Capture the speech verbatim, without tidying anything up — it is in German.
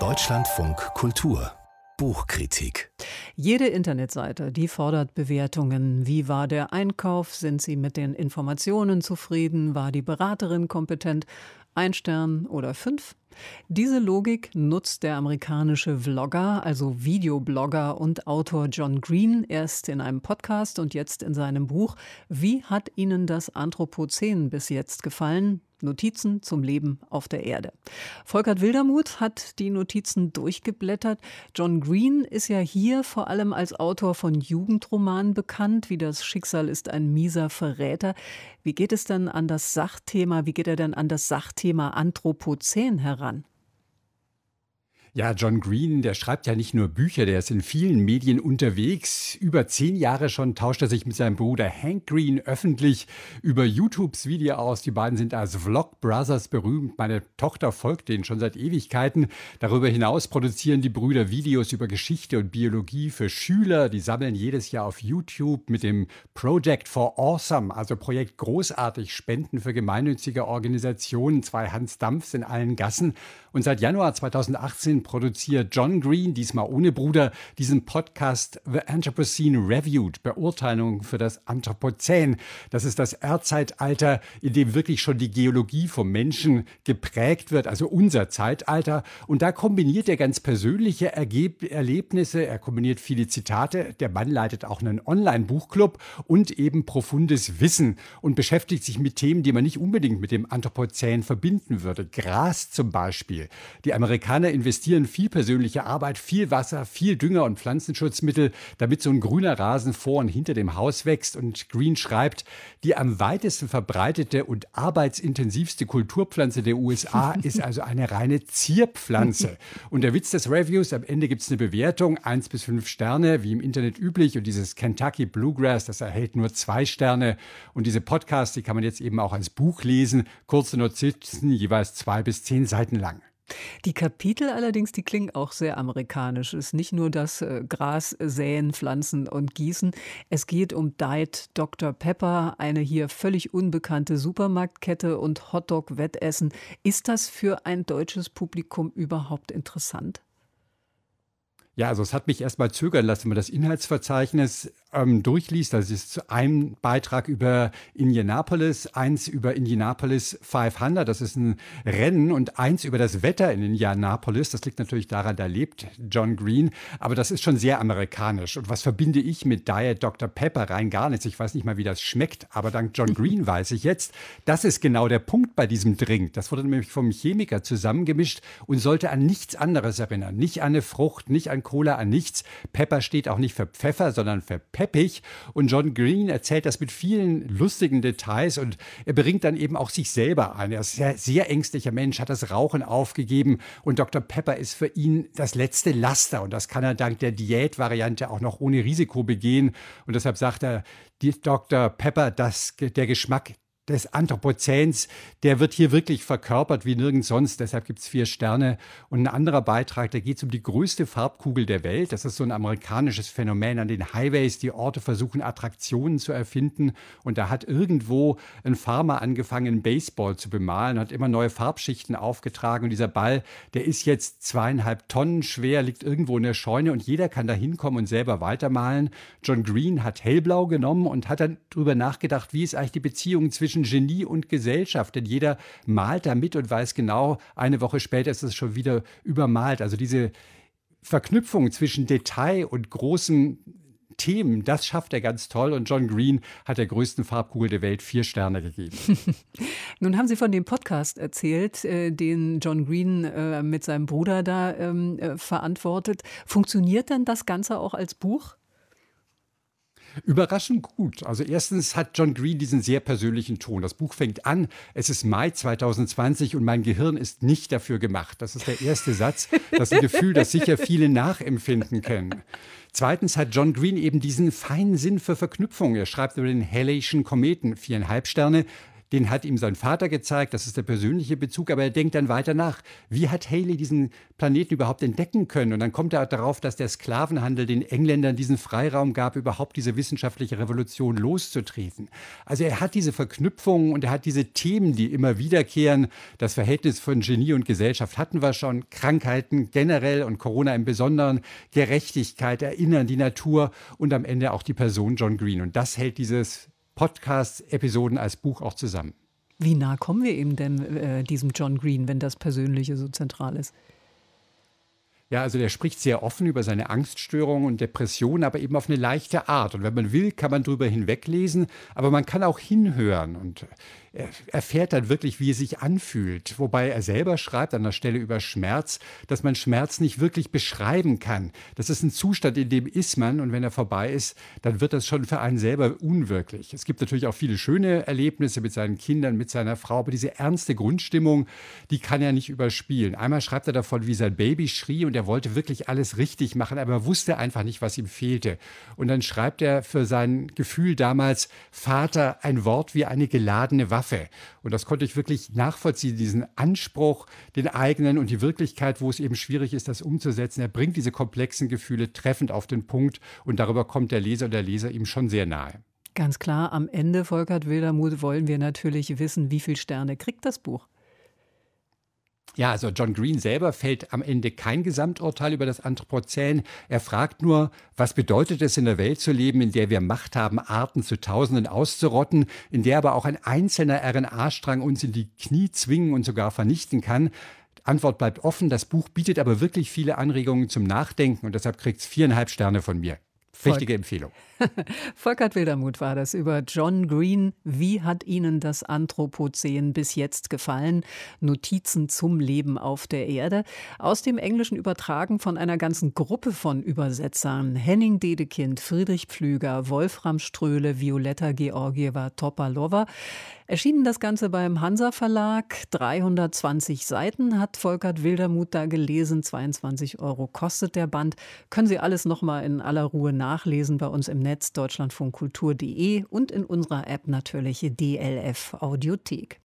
Deutschlandfunk Kultur Buchkritik. Jede Internetseite, die fordert Bewertungen. Wie war der Einkauf? Sind Sie mit den Informationen zufrieden? War die Beraterin kompetent? Ein Stern oder fünf? Diese Logik nutzt der amerikanische Vlogger, also Videoblogger und Autor John Green, erst in einem Podcast und jetzt in seinem Buch »Wie hat Ihnen das Anthropozän bis jetzt gefallen?« Notizen zum Leben auf der Erde. Volkart Wildermuth hat die Notizen durchgeblättert. John Green ist ja hier vor allem als Autor von Jugendromanen bekannt, wie Das Schicksal ist ein mieser Verräter. Wie geht es denn an das Sachthema, wie geht er denn an das Sachthema Anthropozän heran? Ja, John Green, der schreibt ja nicht nur Bücher, der ist in vielen Medien unterwegs. Über zehn Jahre schon tauscht er sich mit seinem Bruder Hank Green öffentlich über YouTubes Video aus. Die beiden sind als Vlogbrothers berühmt. Meine Tochter folgt denen schon seit Ewigkeiten. Darüber hinaus produzieren die Brüder Videos über Geschichte und Biologie für Schüler. Die sammeln jedes Jahr auf YouTube mit dem Project for Awesome, also Projekt großartig, Spenden für gemeinnützige Organisationen. Zwei Hans Dampfs in allen Gassen. Und seit Januar zweitausendachtzehn produziert John Green, diesmal ohne Bruder, diesen Podcast The Anthropocene Reviewed, Beurteilung für das Anthropozän. Das ist das Erdzeitalter, in dem wirklich schon die Geologie vom Menschen geprägt wird, also unser Zeitalter. Und da kombiniert er ganz persönliche Ergeb- Erlebnisse, er kombiniert viele Zitate, der Mann leitet auch einen Online-Buchclub und eben profundes Wissen und beschäftigt sich mit Themen, die man nicht unbedingt mit dem Anthropozän verbinden würde. Gras zum Beispiel. Die Amerikaner investieren viel persönliche Arbeit, viel Wasser, viel Dünger und Pflanzenschutzmittel, damit so ein grüner Rasen vor und hinter dem Haus wächst. Und Green schreibt, die am weitesten verbreitete und arbeitsintensivste Kulturpflanze der U S A ist also eine reine Zierpflanze. Und der Witz des Reviews, am Ende gibt es eine Bewertung, eins bis fünf Sterne, wie im Internet üblich. Und dieses Kentucky Bluegrass, das erhält nur zwei Sterne. Und diese Podcasts, die kann man jetzt eben auch als Buch lesen, kurze Notizen, jeweils zwei bis zehn Seiten lang. Die Kapitel allerdings, die klingen auch sehr amerikanisch. Es ist nicht nur das äh, Gras säen, pflanzen und gießen. Es geht um Diet Doktor Pepper, eine hier völlig unbekannte Supermarktkette und Hotdog-Wettessen. Ist das für ein deutsches Publikum überhaupt interessant? Ja, also es hat mich erstmal zögern lassen, wenn man das Inhaltsverzeichnis ähm, durchliest. Also es ist ein Beitrag über Indianapolis, eins über Indianapolis fünfhundert, das ist ein Rennen, und eins über das Wetter in Indianapolis. Das liegt natürlich daran, da lebt John Green, aber das ist schon sehr amerikanisch. Und was verbinde ich mit Diet Doktor Pepper? Rein gar nichts. Ich weiß nicht mal, wie das schmeckt, aber dank John Green weiß ich jetzt, das ist genau der Punkt bei diesem Drink. Das wurde nämlich vom Chemiker zusammengemischt und sollte an nichts anderes erinnern. Nicht an eine Frucht, nicht an Cola, an nichts. Pepper steht auch nicht für Pfeffer, sondern für peppig. Und John Green erzählt das mit vielen lustigen Details und er bringt dann eben auch sich selber ein. Er ist ein sehr, sehr ängstlicher Mensch, hat das Rauchen aufgegeben und Doktor Pepper ist für ihn das letzte Laster und das kann er dank der Diätvariante auch noch ohne Risiko begehen. Und deshalb sagt er, Doktor Pepper, das, der Geschmack des Anthropozäns, der wird hier wirklich verkörpert wie nirgends sonst. Deshalb gibt es vier Sterne. Und ein anderer Beitrag, da geht es um die größte Farbkugel der Welt. Das ist so ein amerikanisches Phänomen an den Highways. Die Orte versuchen, Attraktionen zu erfinden. Und da hat irgendwo ein Farmer angefangen, Baseball zu bemalen, hat immer neue Farbschichten aufgetragen. Und dieser Ball, der ist jetzt zweieinhalb Tonnen schwer, liegt irgendwo in der Scheune. Und jeder kann da hinkommen und selber weitermalen. John Green hat hellblau genommen und hat dann darüber nachgedacht, wie ist eigentlich die Beziehung zwischen Genie und Gesellschaft, denn jeder malt da mit und weiß genau, eine Woche später ist es schon wieder übermalt. Also diese Verknüpfung zwischen Detail und großen Themen, das schafft er ganz toll und John Green hat der größten Farbkugel der Welt vier Sterne gegeben. Nun haben Sie von dem Podcast erzählt, äh, den John Green äh, mit seinem Bruder da ähm, äh, verantwortet. Funktioniert denn das Ganze auch als Buch? Überraschend gut. Also erstens hat John Green diesen sehr persönlichen Ton. Das Buch fängt an, es ist Mai zweitausendzwanzig und mein Gehirn ist nicht dafür gemacht. Das ist der erste Satz. Das ist ein Gefühl, das sicher viele nachempfinden können. Zweitens hat John Green eben diesen feinen Sinn für Verknüpfung. Er schreibt über den Halleyschen Kometen, viereinhalb Sterne. den hat ihm sein Vater gezeigt, das ist der persönliche Bezug, aber er denkt dann weiter nach, wie hat Haley diesen Planeten überhaupt entdecken können? Und dann kommt er darauf, dass der Sklavenhandel den Engländern diesen Freiraum gab, überhaupt diese wissenschaftliche Revolution loszutreten. Also er hat diese Verknüpfungen und er hat diese Themen, die immer wiederkehren. Das Verhältnis von Genie und Gesellschaft hatten wir schon, Krankheiten generell und Corona im Besonderen, Gerechtigkeit, Erinnern, die Natur und am Ende auch die Person John Green. Und das hält dieses Podcast-Episoden als Buch auch zusammen. Wie nah kommen wir eben denn äh, diesem John Green, wenn das Persönliche so zentral ist? Ja, also der spricht sehr offen über seine Angststörungen und Depressionen, aber eben auf eine leichte Art. Und wenn man will, kann man drüber hinweglesen, aber man kann auch hinhören und er erfährt dann wirklich, wie es sich anfühlt. Wobei er selber schreibt an der Stelle über Schmerz, dass man Schmerz nicht wirklich beschreiben kann. Das ist ein Zustand, in dem ist man und wenn er vorbei ist, dann wird das schon für einen selber unwirklich. Es gibt natürlich auch viele schöne Erlebnisse mit seinen Kindern, mit seiner Frau, aber diese ernste Grundstimmung, die kann er nicht überspielen. Einmal schreibt er davon, wie sein Baby schrie und er wollte wirklich alles richtig machen, aber er wusste einfach nicht, was ihm fehlte. Und dann schreibt er für sein Gefühl damals, Vater, ein Wort wie eine geladene Waffe. Und das konnte ich wirklich nachvollziehen, diesen Anspruch, den eigenen und die Wirklichkeit, wo es eben schwierig ist, das umzusetzen. Er bringt diese komplexen Gefühle treffend auf den Punkt und darüber kommt der Leser und der Leser ihm schon sehr nahe. Ganz klar, am Ende, Volkart Wildermuth, wollen wir natürlich wissen, wie viele Sterne kriegt das Buch? Ja, also John Green selber fällt am Ende kein Gesamturteil über das Anthropozän. Er fragt nur, was bedeutet es, in der Welt zu leben, in der wir Macht haben, Arten zu Tausenden auszurotten, in der aber auch ein einzelner R N A-Strang uns in die Knie zwingen und sogar vernichten kann. Antwort bleibt offen. Das Buch bietet aber wirklich viele Anregungen zum Nachdenken und deshalb kriegt es viereinhalb Sterne von mir. Richtige Empfehlung. Volkart Wildermuth war das über John Green. Wie hat Ihnen das Anthropozän bis jetzt gefallen? Notizen zum Leben auf der Erde. Aus dem Englischen übertragen von einer ganzen Gruppe von Übersetzern. Henning Dedekind, Friedrich Pflüger, Wolfram Ströhle, Violetta Georgieva, Topalova. Erschienen das Ganze beim Hansa Verlag. dreihundertzwanzig Seiten hat Volkart Wildermuth da gelesen. zweiundzwanzig Euro kostet der Band. Können Sie alles nochmal in aller Ruhe nachlesen bei uns im Netz deutschlandfunkkultur punkt de und in unserer App natürlich D L F Audiothek.